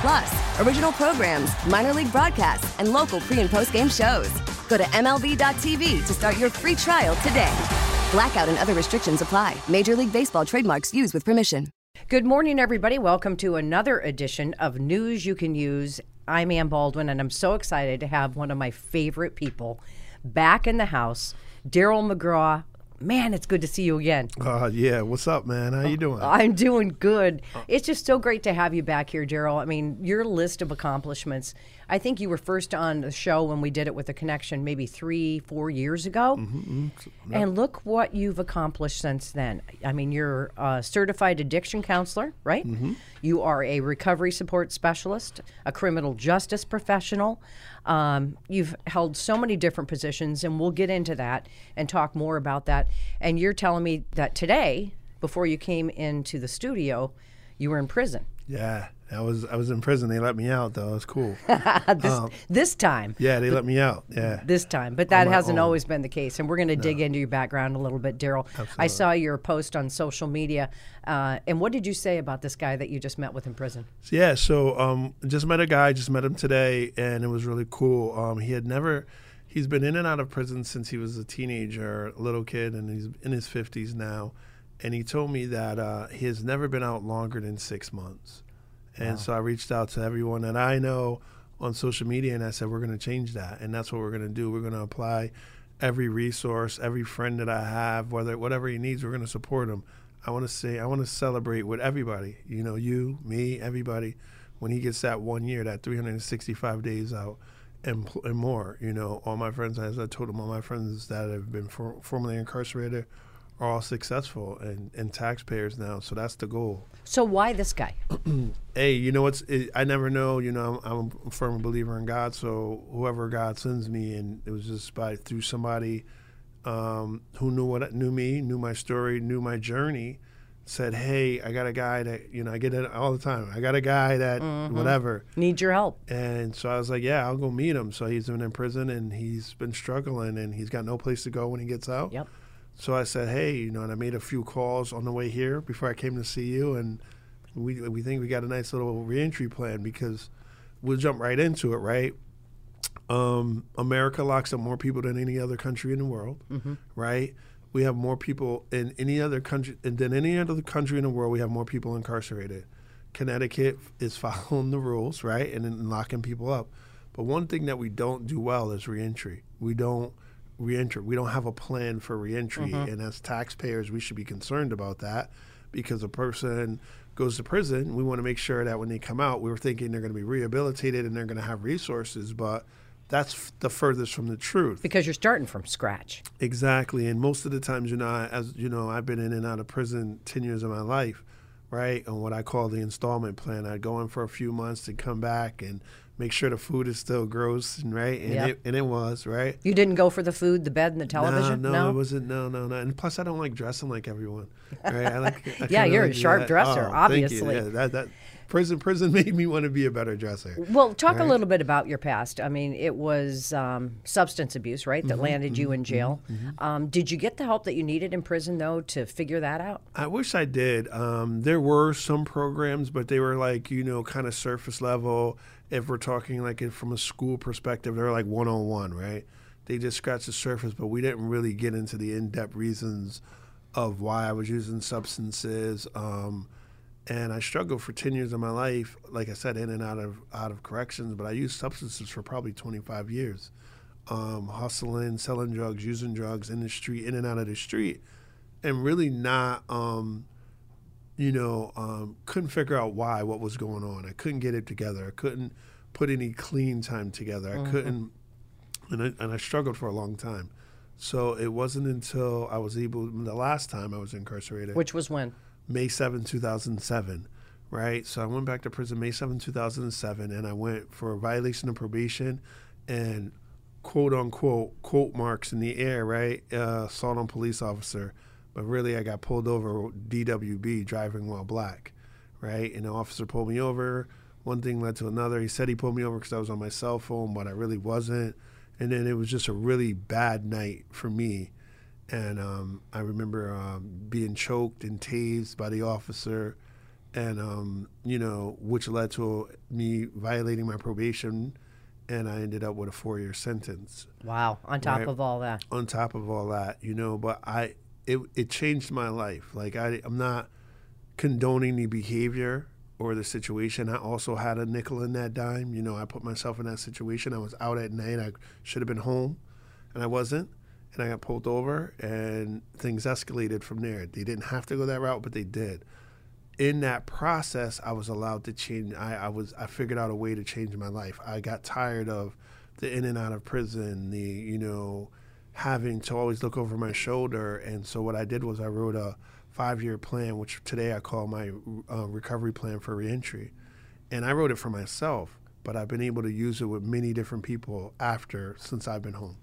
Plus, original programs, minor league broadcasts, and local pre- and post-game shows. Go to MLB.tv to start your free trial today. Blackout and other restrictions apply. Major League Baseball trademarks used with permission. Good morning, everybody. Welcome to another edition of News You Can Use. I'm Ann Baldwin, and I'm so excited to have one of my favorite people back in the house, Daryl McGraw. Man, it's good to see you again. Yeah. What's up, man? How you doing? I'm doing good. It's just so great to have you back here, Daryl. I mean, your list of accomplishments. I think you were first on the show when we did it with The Connection maybe 3-4 years ago. Mm-hmm. Yep. And look what you've accomplished since then. I mean, you're a certified addiction counselor, right? Mm-hmm. You are a recovery support specialist, a criminal justice professional. You've held so many different positions, and we'll get into that and talk more about that. And you're telling me that today, before you came into the studio, you were in prison. Yeah. I was in prison. They let me out, though. It was cool. This time. Yeah, they let me out. Yeah. This time. But that hasn't always been the case. And we're going to dig into your background a little bit, Daryl. I saw your post on social media. And what did you say about this guy that you just met with in prison? Yeah, so just met a guy. Just met him today, and it was really cool. He's been in and out of prison since he was a teenager, little kid, and he's in his 50s now. And he told me that he has never been out longer than 6 months. And so I reached out to everyone that I know on social media, and I said, we're going to change that. And that's what we're going to do. We're going to apply every resource, every friend that I have, whatever he needs, we're going to support him. I want to celebrate with everybody, you know, you, me, everybody, when he gets that 1 year, that 365 days out and more. You know, all my friends, as I told him, all my friends that have been formerly incarcerated are all successful and taxpayers now, so that's the goal. So why this guy? Hey, you know I never know. You know, I'm a firm believer in God, so whoever God sends me, and it was just through somebody who knew me, knew my story, knew my journey, said, hey, I got a guy that, you know, I get it all the time. I got a guy that whatever. Needs your help. And so I was like, yeah, I'll go meet him. So he's been in prison, and he's been struggling, and he's got no place to go when he gets out. Yep. So I said, hey, you know, and I made a few calls on the way here before I came to see you, and we think we got a nice little reentry plan because we'll jump right into it, right? America locks up more people than any other country in the world, right? We have more people in any other country than any other country in the world. We have more people incarcerated. Connecticut is following the rules, right, and then locking people up. But one thing that we don't do well is reentry. We don't have a plan for reentry, and as taxpayers, we should be concerned about that because a person goes to prison. We want to make sure that when they come out, we're thinking they're going to be rehabilitated and they're going to have resources, but that's the furthest from the truth. Because you're starting from scratch. Exactly, and most of the times you're not. As you know, I've been in and out of prison 10 years of my life, right? On what I call the installment plan. I'd go in for a few months and come back and make sure the food is still gross, right? And it was, right? You didn't go for the food, the bed, and the television? No, it wasn't. No. And plus, I don't like dressing like everyone. Right? Yeah, you're a sharp dresser, obviously. Thank you. Yeah, that prison made me want to be a better dresser. Well, talk a little bit about your past. I mean, it was substance abuse, right, that landed you in jail. Did you get the help that you needed in prison, though, to figure that out? I wish I did. There were some programs, but they were like, you know, kind of surface level. If we're talking like from a school perspective, they're like one-on-one, right? They just scratched the surface, but we didn't really get into the in-depth reasons of why I was using substances. And I struggled for 10 years of my life, like I said, in and out of corrections, but I used substances for probably 25 years. hustling, selling drugs, using drugs in the street, in and out of the street, and really not, couldn't figure out why, what was going on. I couldn't get it together. I couldn't put any clean time together. I couldn't, and I struggled for a long time. So it wasn't until I was able, the last time I was incarcerated. Which was when? May 7, 2007, right? So I went back to prison May 7, 2007, and I went for a violation of probation and quote unquote, quote marks in the air, right? Assault on police officer. But really I got pulled over, DWB, driving while black, right? And the officer pulled me over. One thing led to another. He said he pulled me over because I was on my cell phone, but I really wasn't. And then it was just a really bad night for me. And I remember being choked and tased by the officer, and which led to me violating my probation, and I ended up with a 4-year sentence. Wow, on top of all that. On top of all that, but it changed my life. Like, I'm not condoning the behavior or the situation. I also had a nickel in that dime. I put myself in that situation. I was out at night. I should have been home, and I wasn't. And I got pulled over, and things escalated from there. They didn't have to go that route, but they did. In that process, I was allowed to change. I figured out a way to change my life. I got tired of the in and out of prison, the, having to always look over my shoulder. And so what I did was I wrote a 5-year plan, which today I call my recovery plan for reentry. And I wrote it for myself, but I've been able to use it with many different people since I've been home.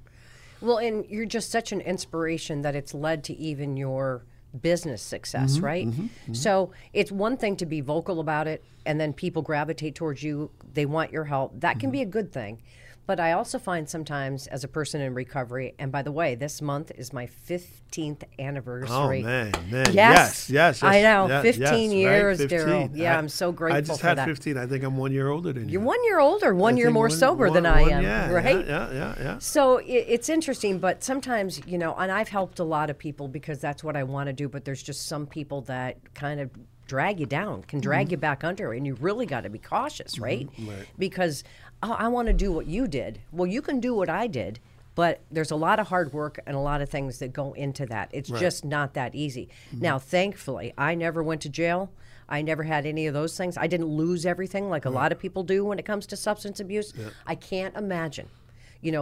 Well, and you're just such an inspiration that it's led to even your business success, right? So it's one thing to be vocal about it, and then people gravitate towards you. They want your help. That can be a good thing. But I also find sometimes as a person in recovery, and by the way, this month is my 15th anniversary. Oh, man. Yes. I know. Yes, 15 years, right? 15. Daryl. Yeah, I'm so grateful for that. I just had 15. I think I'm 1 year older than you. You're 1 year older, one year more sober than I am, right? Yeah. So it's interesting, but sometimes, and I've helped a lot of people because that's what I want to do, but there's just some people that kind of drag you down, can drag you back under, and you really got to be cautious, right? Right. Because I want to do what you did. Well, you can do what I did, but there's a lot of hard work and a lot of things that go into that. It's just not that easy. Now, thankfully, I never went to jail. I never had any of those things. I didn't lose everything like a lot of people do when it comes to substance abuse. Yep. I can't imagine,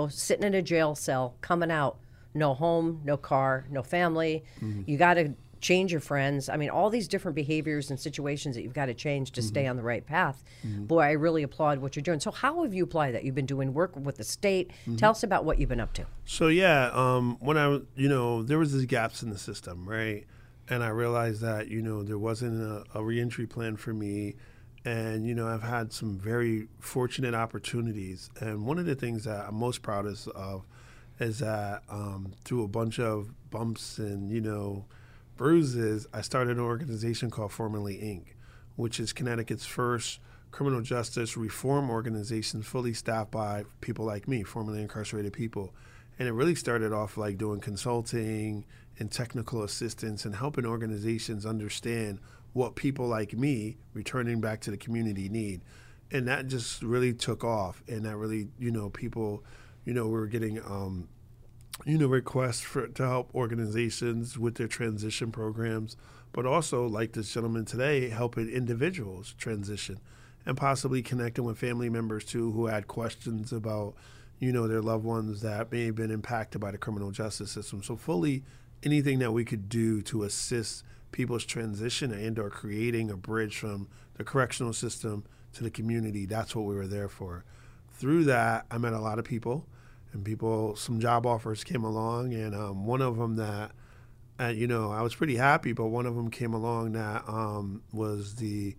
sitting in a jail cell, coming out, no home, no car, no family. You got to change your friends. I mean, all these different behaviors and situations that you've got to change to stay on the right path. Boy, I really applaud what you're doing. So how have you applied that? You've been doing work with the state. Tell us about what you've been up to. So, when I, there was these gaps in the system, right? And I realized that, there wasn't a reentry plan for me. And, I've had some very fortunate opportunities. And one of the things that I'm most proudest of is that through a bunch of bumps and, bruises, I started an organization called Formerly Inc., which is Connecticut's first criminal justice reform organization fully staffed by people like me, formerly incarcerated people. And it really started off like doing consulting and technical assistance and helping organizations understand what people like me returning back to the community need. And that just really took off. And that really, people, we were getting requests to help organizations with their transition programs, but also, like this gentleman today, helping individuals transition and possibly connecting with family members, too, who had questions about, their loved ones that may have been impacted by the criminal justice system. So fully anything that we could do to assist people's transition and or creating a bridge from the correctional system to the community, that's what we were there for. Through that, I met a lot of people. And some job offers came along, and one of them that, I was pretty happy, but one of them came along that was the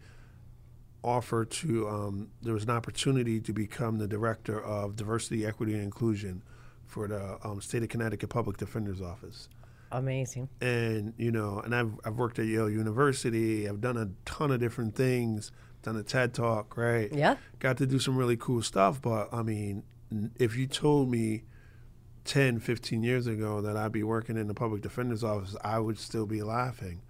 offer to, there was an opportunity to become the director of diversity, equity, and inclusion for the state of Connecticut Public Defender's Office. Amazing. And, and I've worked at Yale University. I've done a ton of different things, done a TED Talk, right? Yeah. Got to do some really cool stuff, but, if you told me 10, 15 years ago that I'd be working in the public defender's office, I would still be laughing.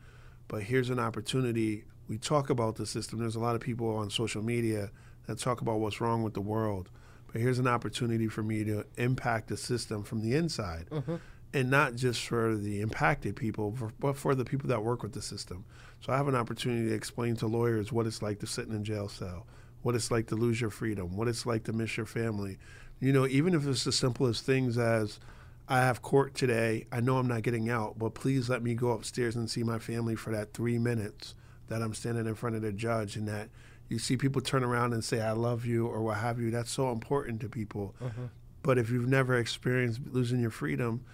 But here's an opportunity. We talk about the system. There's a lot of people on social media that talk about what's wrong with the world. but here's an opportunity for me to impact the system from the inside. Mm-hmm. And not just for the impacted people, but for the people that work with the system. So I have an opportunity to explain to lawyers what it's like to sit in a jail cell, what it's like to lose your freedom, what it's like to miss your family. You know, even if it's as simple as things as, I have court today, I know I'm not getting out, but please let me go upstairs and see my family for that 3 minutes that I'm standing in front of the judge, and that you see people turn around and say, I love you, or what have you. That's so important to people. Mm-hmm. But if you've never experienced losing your freedom,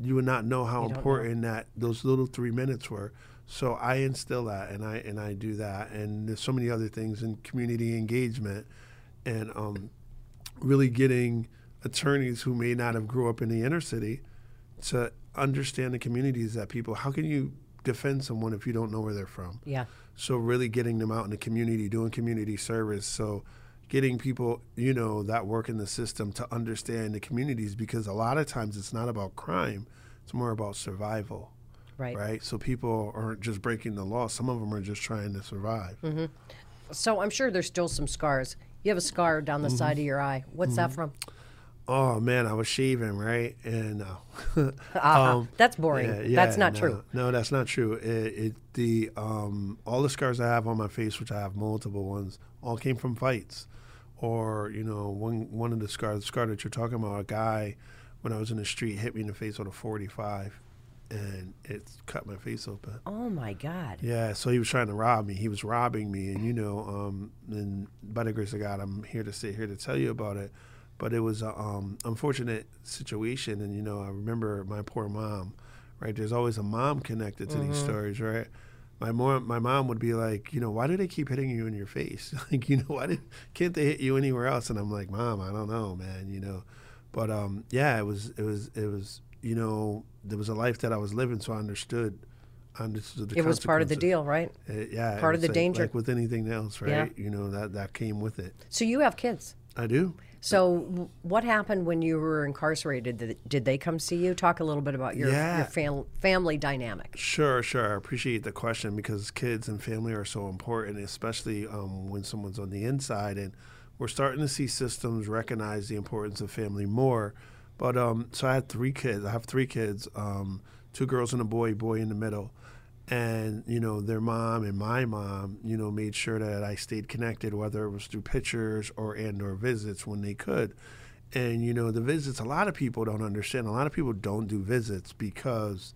you would not know how important that those little 3 minutes were. So I instill that, and I do that, and there's so many other things in community engagement, and really getting attorneys who may not have grew up in the inner city to understand the communities that people. How can you defend someone if you don't know where they're from? Yeah. So really getting them out in the community, doing community service. So getting people, you know, that work in the system to understand the communities, because a lot of times it's not about crime, it's more about survival. Right. Right? So people aren't just breaking the law, some of them are just trying to survive. Mm-hmm. So I'm sure there's still some scars. You have a scar down the mm-hmm. side of your eye. What's mm-hmm. that from? Oh man, I was shaving, right? And that's boring. Yeah, that's not true. No, that's not true. All the scars I have on my face, which I have multiple ones, all came from fights. Or, you know, one of the scar that you're talking about, a guy, when I was in the street, hit me in the face with a .45, and it cut my face open. Oh my God. Yeah, so he was trying to rob me. He was robbing me, and you know, and by the grace of God, I'm here to sit here to tell you about it. But it was an unfortunate situation, and you know, I remember my poor mom, right? There's always a mom connected to mm-hmm. these stories, right? My mom would be like, you know, why do they keep hitting you in your face? Like, you know, can't they hit you anywhere else? And I'm like, Mom, I don't know, man, you know. But yeah, it was, you know, there was a life that I was living, so I understood. It was part of the deal, right? Part of the danger. Like with anything else, right? Yeah. You know, that came with it. So you have kids. I do. So what happened when you were incarcerated? Did they come see you? Talk a little bit about your family dynamic. Sure. I appreciate the question, because kids and family are so important, especially when someone's on the inside. And we're starting to see systems recognize the importance of family more. But so I had 3 kids. I have 3 kids, 2 girls and a boy in the middle. And, you know, their mom and my mom, you know, made sure that I stayed connected, whether it was through pictures or visits when they could. And, you know, the visits, a lot of people don't understand. A lot of people don't do visits because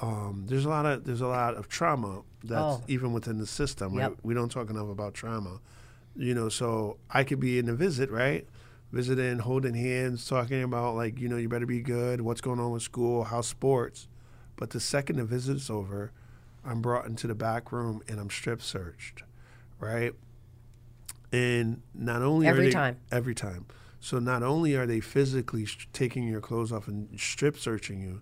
there's a lot of trauma that's even within the system. Yep. Right? We don't talk enough about trauma. You know, so I could be in a visit, right? Visiting, holding hands, talking about, like, you know, you better be good, what's going on with school, how's sports. But the second the visit's over, I'm brought into the back room and I'm strip searched, right? And not only every time. So not only are they physically taking your clothes off and strip searching you,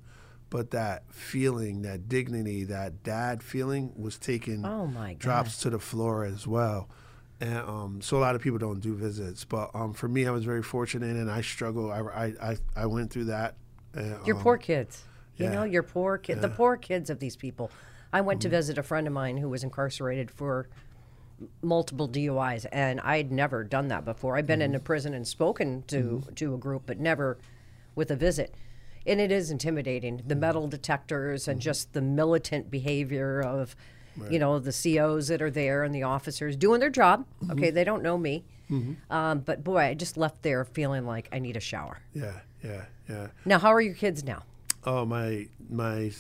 but that feeling, that dignity, that dad feeling was taken. Oh my God. Drops to the floor as well. And so a lot of people don't do visits, but for me, I was very fortunate, and I struggled. I went through that. You're poor kids. Yeah. You know, you're poor kids. Yeah. The poor kids of these people. I went to visit a friend of mine who was incarcerated for multiple DUIs, and I'd never done that before. I'd been in a prison and spoken to a group, but never with a visit. And it is intimidating, the metal detectors and just the militant behavior of, you know, the COs that are there and the officers doing their job. Mm-hmm. Okay, they don't know me. Mm-hmm. But, boy, I just left there feeling like I need a shower. Yeah. Now, how are your kids now? Oh, my,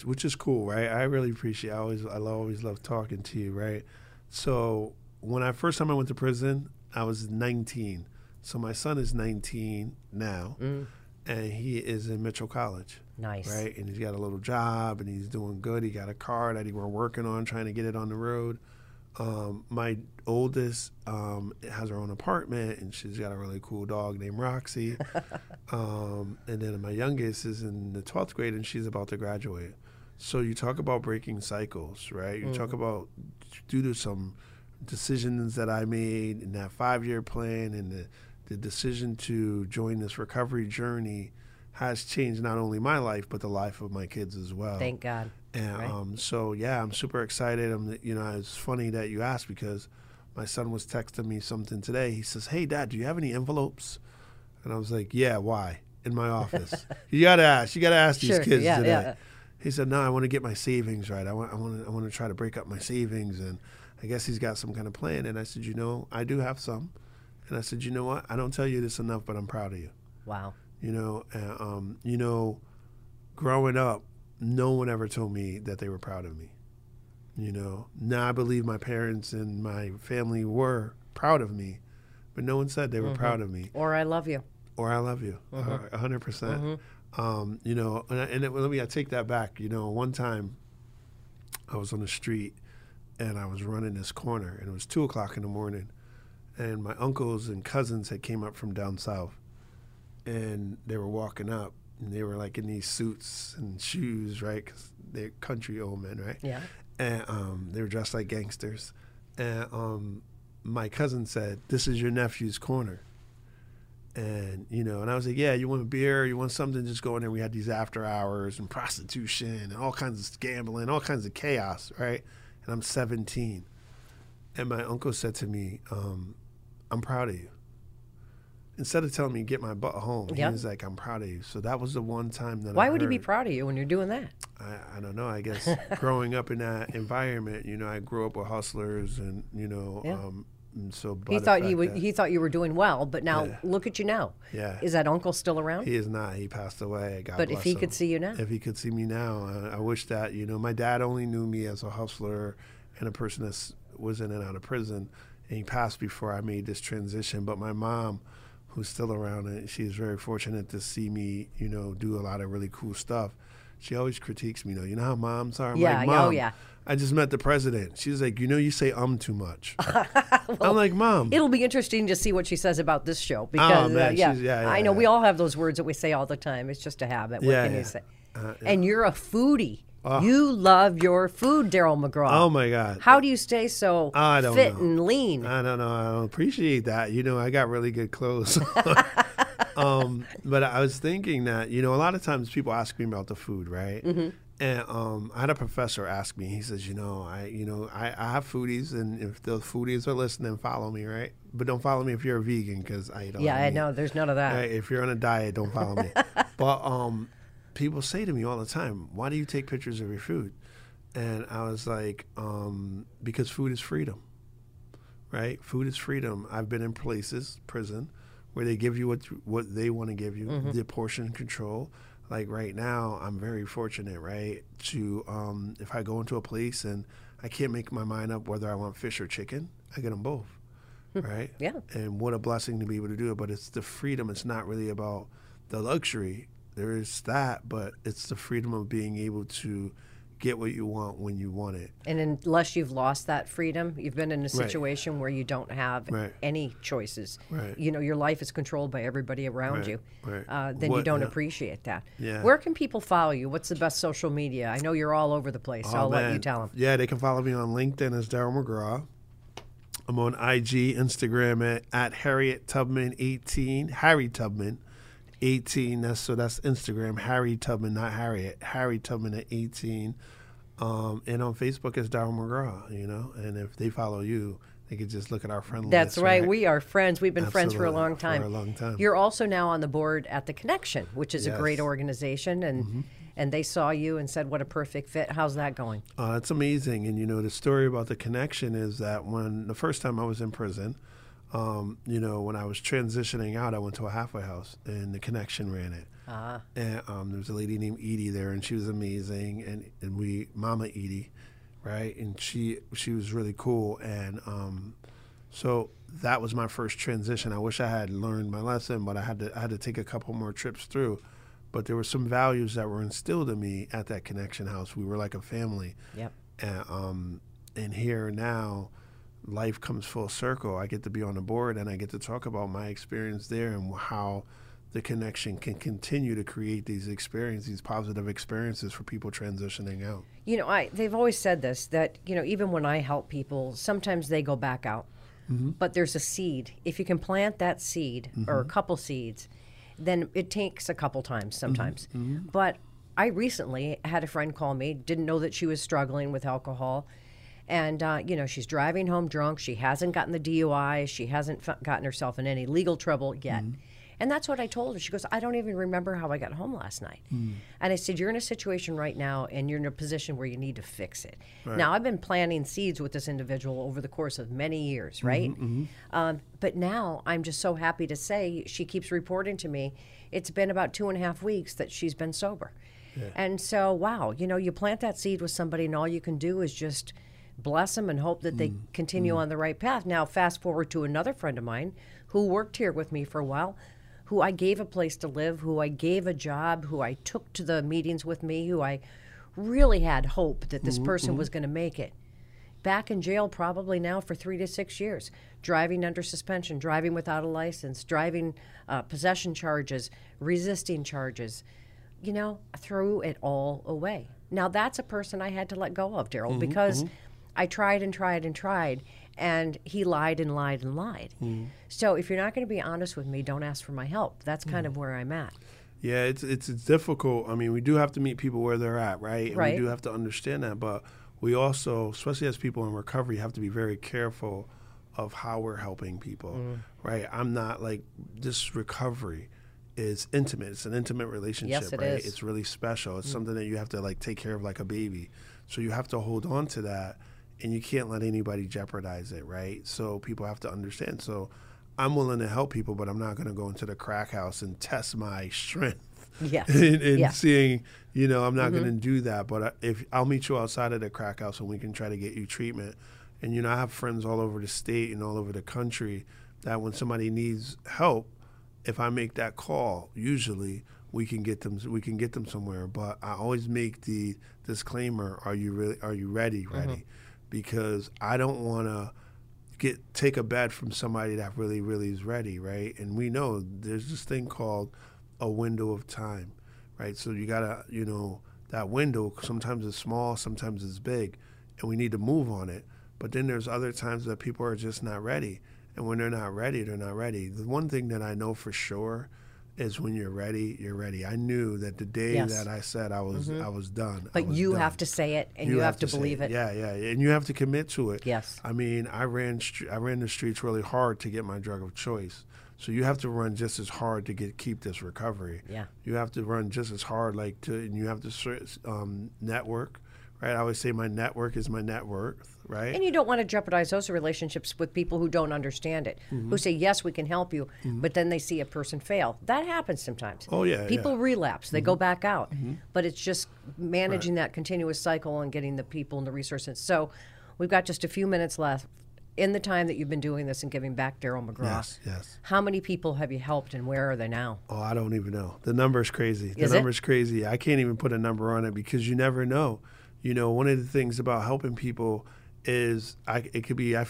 which is cool, right? I really appreciate it. I always love talking to you, right? So when first time I went to prison, I was 19. So my son is 19 now, and he is in Mitchell College. Nice. Right? And he's got a little job, and he's doing good. He got a car that he were working on, trying to get it on the road. My oldest has her own apartment, and she's got a really cool dog named Roxy. And then my youngest is in the 12th grade, and she's about to graduate. So you talk about breaking cycles, right? You talk about, due to some decisions that I made in that 5-year plan, and the decision to join this recovery journey has changed not only my life, but the life of my kids as well. Thank God. And right. So, yeah, I'm super excited. You know, it's funny that you asked, because my son was texting me something today. He says, hey, Dad, do you have any envelopes? And I was like, yeah, why? In my office. You got to ask these kids today. Yeah. He said, no, I want to get my savings right. I want to try to break up my savings. And I guess he's got some kind of plan. And I said, you know, I do have some. And I said, you know what? I don't tell you this enough, but I'm proud of you. Wow. You know, growing up, no one ever told me that they were proud of me. You know, now I believe my parents and my family were proud of me, but no one said they were proud of me. Or I love you. 100%. You know, and let me, I take that back. You know, one time I was on the street and I was running this corner, and it was 2:00 in the morning, and my uncles and cousins had came up from down south, and they were walking up, and they were like in these suits and shoes, right? 'Cause they're country old men, right? Yeah. And they were dressed like gangsters. And my cousin said, "This is your nephew's corner." And, you know, and I was like, yeah, you want a beer, you want something, just go in there. We had these after hours and prostitution and all kinds of gambling, all kinds of chaos, right? And I'm 17. And my uncle said to me, I'm proud of you. Instead of telling me, get my butt home, he was like, I'm proud of you. So that was the one time that Why would he be proud of you when you're doing that? I don't know. I guess growing up in that environment, you know, I grew up with hustlers and, you know, so he thought you were doing well, but now look at you now. Yeah. Is that uncle still around? He is not. He passed away. God bless him. But if he could see you now. If he could see me now, I wish that, you know, my dad only knew me as a hustler and a person that was in and out of prison, and he passed before I made this transition. But my mom, who's still around, and she's very fortunate to see me, you know, do a lot of really cool stuff. She always critiques me, though. You know how moms are? I'm like, Mom, I just met the president. She's like, you know, you say too much. Well, I'm like, Mom. It'll be interesting to see what she says about this show. Because, I know we all have those words that we say all the time. It's just a habit. What can you say? And you're a foodie. You love your food, Daryl McGraw. Oh, my God. How do you stay so fit and lean? I don't know. I don't appreciate that. You know, I got really good clothes. But I was thinking that, you know, a lot of times people ask me about the food, right? And I had a professor ask me, he says, I have foodies, and if those foodies are listening, follow me, right? But don't follow me if you're a vegan, because I don't I know. There's none of that. Right? If you're on a diet, don't follow me. But people say to me all the time, why do you take pictures of your food? And I was like, because food is freedom, right? Food is freedom. I've been in places, prison, where they give you what they want to give you, the portion control. Like right now, I'm very fortunate, right, to if I go into a place and I can't make my mind up whether I want fish or chicken, I get them both, right? And what a blessing to be able to do it. But it's the freedom. It's not really about the luxury. There is that, but it's the freedom of being able to get what you want when you want it. And unless you've lost that freedom, you've been in a situation where you don't have any choices. You know, your life is controlled by everybody around you. Then you don't appreciate that. Where can people follow you? What's the best social media? I know you're all over the place. So I'll let you tell them. Yeah, they can follow me on LinkedIn as Daryl McGraw. I'm on IG, Instagram at Harry Tubman 18. That's Instagram, Harry Tubman, not Harriet. Harry Tubman at 18. And on Facebook it's Daryl McGraw, you know. And if they follow you, they could just look at our friend list. That's right. We are friends. We've been friends for a long time. You're also now on the board at The Connection, which is a great organization, and and they saw you and said, what a perfect fit. How's that going? It's amazing. And you know, the story about The Connection is that when the first time I was in prison, you know, when I was transitioning out, I went to a halfway house, and The Connection ran it. And there was a lady named Edie there, and she was amazing, and we, Mama Edie, right? And she was really cool, and so that was my first transition. I wish I had learned my lesson, but I had to take a couple more trips through. But there were some values that were instilled in me at that Connection house. We were like a family. And here now, life comes full circle. I get to be on the board, and I get to talk about my experience there and how The Connection can continue to create these experiences, these positive experiences for people transitioning out. You know, they've always said this, that, you know, even when I help people, sometimes they go back out, but there's a seed. If you can plant that seed or a couple seeds, then it takes a couple times sometimes. But I recently had a friend call me, didn't know that she was struggling with alcohol. And, you know, she's driving home drunk. She hasn't gotten the DUI. She hasn't gotten herself in any legal trouble yet. And that's what I told her. She goes, I don't even remember how I got home last night. Mm. And I said, you're in a situation right now, and you're in a position where you need to fix it. Right. Now, I've been planting seeds with this individual over the course of many years, right? Mm-hmm. But now I'm just so happy to say, she keeps reporting to me, it's been about 2.5 weeks that she's been sober. Yeah. And so, wow, you know, you plant that seed with somebody, and all you can do is just bless them and hope that they continue on the right path. Now, fast forward to another friend of mine who worked here with me for a while, who I gave a place to live, who I gave a job, who I took to the meetings with me, who I really had hope that this person was going to make it. Back in jail probably now for 3 to 6 years, driving under suspension, driving without a license, driving possession charges, resisting charges. You know, I threw it all away. Now, that's a person I had to let go of, Daryl, because I tried and tried and tried, and he lied and lied and lied. So if you're not going to be honest with me, don't ask for my help. That's kind of where I'm at. Yeah, it's difficult. I mean, we do have to meet people where they're at, right? And we do have to understand that. But we also, especially as people in recovery, have to be very careful of how we're helping people, right? I'm not like, this recovery is intimate. It's an intimate relationship, yes, it is. It's really special. It's something that you have to like take care of like a baby. So you have to hold on to that. And you can't let anybody jeopardize it, right? So people have to understand. So I'm willing to help people, but I'm not going to go into the crack house and test my strength. Yeah. and seeing, you know, I'm not going to do that. But if I'll meet you outside of the crack house and we can try to get you treatment. And, you know, I have friends all over the state and all over the country that when somebody needs help, if I make that call, usually we can get them somewhere. But I always make the disclaimer, are you ready? Because I don't want to take a bet from somebody that really, really is ready, right? And we know there's this thing called a window of time, right? So you got to, you know, that window, sometimes it's small, sometimes it's big, and we need to move on it. But then there's other times that people are just not ready. And when they're not ready, they're not ready. The one thing that I know for sure is when you're ready, you're ready. I knew that the day that I said I was done. But was you done. Have to say it, and you have to believe it. Yeah, and you have to commit to it. Yes. I mean, I ran the streets really hard to get my drug of choice. So you have to run just as hard to keep this recovery. Yeah. You have to run just as hard, and you have to network. Right, I always say my network is my net worth, right? And you don't want to jeopardize those relationships with people who don't understand it, who say, yes, we can help you, but then they see a person fail. That happens sometimes. Oh, yeah. People relapse. They go back out. But it's just managing that continuous cycle and getting the people and the resources. So we've got just a few minutes left. In the time that you've been doing this and giving back, Daryl McGraw, yes. How many people have you helped, and where are they now? Oh, I don't even know. The number's crazy. The number's crazy. I can't even put a number on it because you never know. You know, one of the things about helping people is I've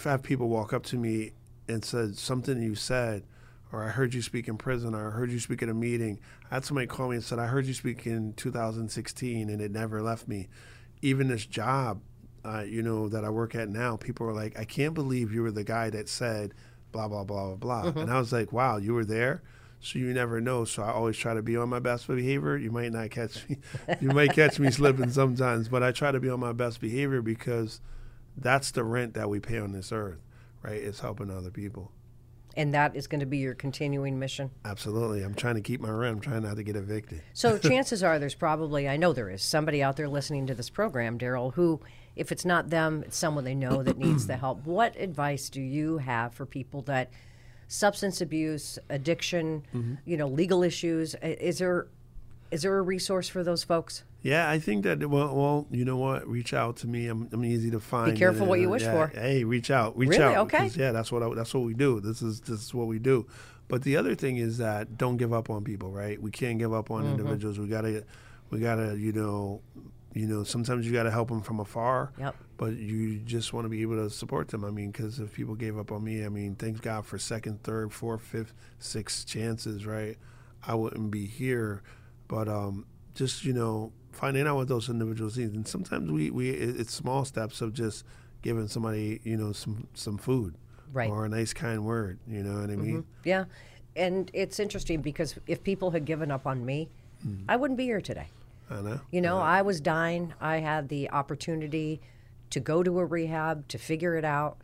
had people walk up to me and said something you said, or I heard you speak in prison, or I heard you speak at a meeting. I had somebody call me and said, I heard you speak in 2016 and it never left me. Even this job, you know, that I work at now, people are like, I can't believe you were the guy that said blah, blah, blah, blah, blah. And I was like, wow, you were there? So you never know. So I always try to be on my best behavior. You might not catch me. You might catch me slipping sometimes, but I try to be on my best behavior because that's the rent that we pay on this earth, right? It's helping other people. And that is going to be your continuing mission? Absolutely. I'm trying to keep my rent. I'm trying not to get evicted. So chances are there's probably, I know there is, somebody out there listening to this program, Daryl, who, if it's not them, it's someone they know that needs the help. What advice do you have for people that substance abuse, addiction, you know, legal issues? Is there a resource for those folks? Yeah, I think that, well, you know what? Reach out to me. I'm easy to find. Be careful what you wish for. Hey, reach out. Reach really? Out. Okay. Yeah, that's what we do. This is what we do. But the other thing is that don't give up on people, right? We can't give up on individuals. We gotta, you know, sometimes you gotta help them from afar. Yep. But you just want to be able to support them. I mean, because if people gave up on me, I mean, thank God for second, third, fourth, fifth, sixth chances, right? I wouldn't be here. But just, you know, finding out what those individuals need. And sometimes it's small steps of just giving somebody, you know, some food. Right. Or a nice, kind word. You know what I mean? Yeah. And it's interesting because if people had given up on me, I wouldn't be here today. I know. You know, I was dying. I had the opportunity to go to a rehab, to figure it out.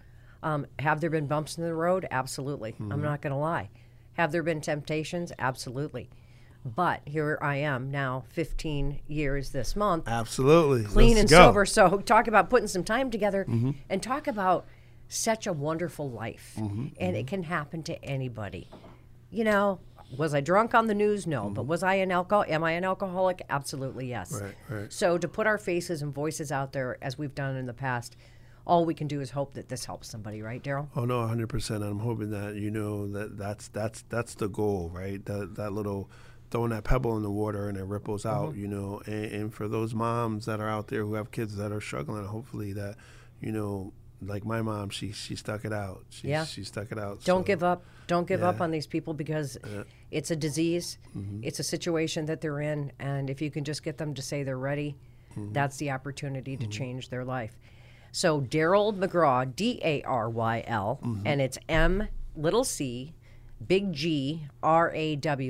Have there been bumps in the road? Absolutely. I'm not going to lie. Have there been temptations? Absolutely. But here I am now, 15 years this month. Absolutely. Clean and sober. So talk about putting some time together and talk about such a wonderful life. And it can happen to anybody. You know, was I drunk on the news? No. But was I an am I an alcoholic? Absolutely yes. Right, right. So to put our faces and voices out there as we've done in the past, all we can do is hope that this helps somebody, right, Daryl? Oh no, 100%. I'm hoping that that's the goal, right? That little throwing that pebble in the water and it ripples out, you know. And for those moms that are out there who have kids that are struggling, hopefully that, you know, like my mom, she stuck it out. She stuck it out. Don't give up. Don't give up on these people because it's a disease. It's a situation that they're in. And if you can just get them to say they're ready, that's the opportunity to change their life. So Daryl McGraw, D-A-R-Y-L, and it's MCGRAW.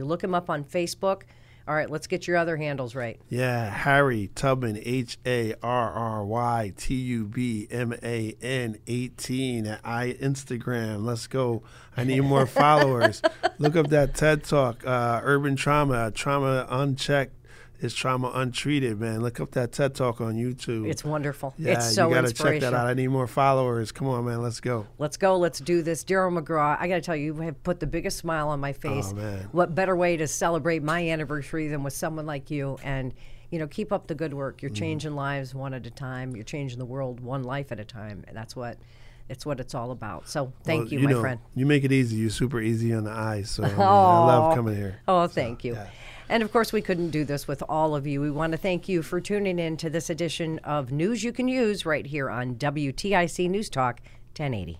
Look him up on Facebook. All right, let's get your other handles right. Yeah, Harry Tubman, HARRYTUBMAN 18 at Instagram. Let's go. I need more followers. Look up that TED Talk, Urban Trauma, Trauma Unchecked. It's trauma untreated, man. Look up that TED Talk on YouTube. It's wonderful. Yeah, it's so inspirational. You got to check that out. I need more followers. Come on, man. Let's go. Let's go. Let's do this. Daryl McGraw, I got to tell you, you have put the biggest smile on my face. Oh, man. What better way to celebrate my anniversary than with someone like you? And, you know, keep up the good work. You're changing lives one at a time. You're changing the world one life at a time. And that's what... It's what it's all about. So thank you, my friend. You make it easy. You're super easy on the eyes. So I love coming here. Oh, thank you. Yeah. And, of course, we couldn't do this with all of you. We want to thank you for tuning in to this edition of News You Can Use right here on WTIC News Talk 1080.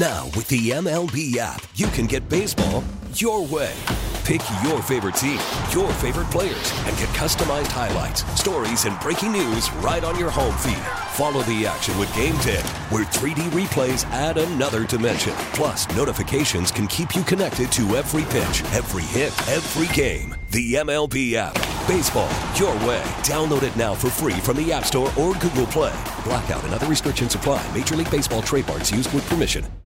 Now with the MLB app, you can get baseball your way. Pick your favorite team, your favorite players, and get customized highlights, stories, and breaking news right on your home feed. Follow the action with Game Tip, where 3D replays add another dimension. Plus, notifications can keep you connected to every pitch, every hit, every game. The MLB app. Baseball, your way. Download it now for free from the App Store or Google Play. Blackout and other restrictions apply. Major League Baseball trademarks used with permission.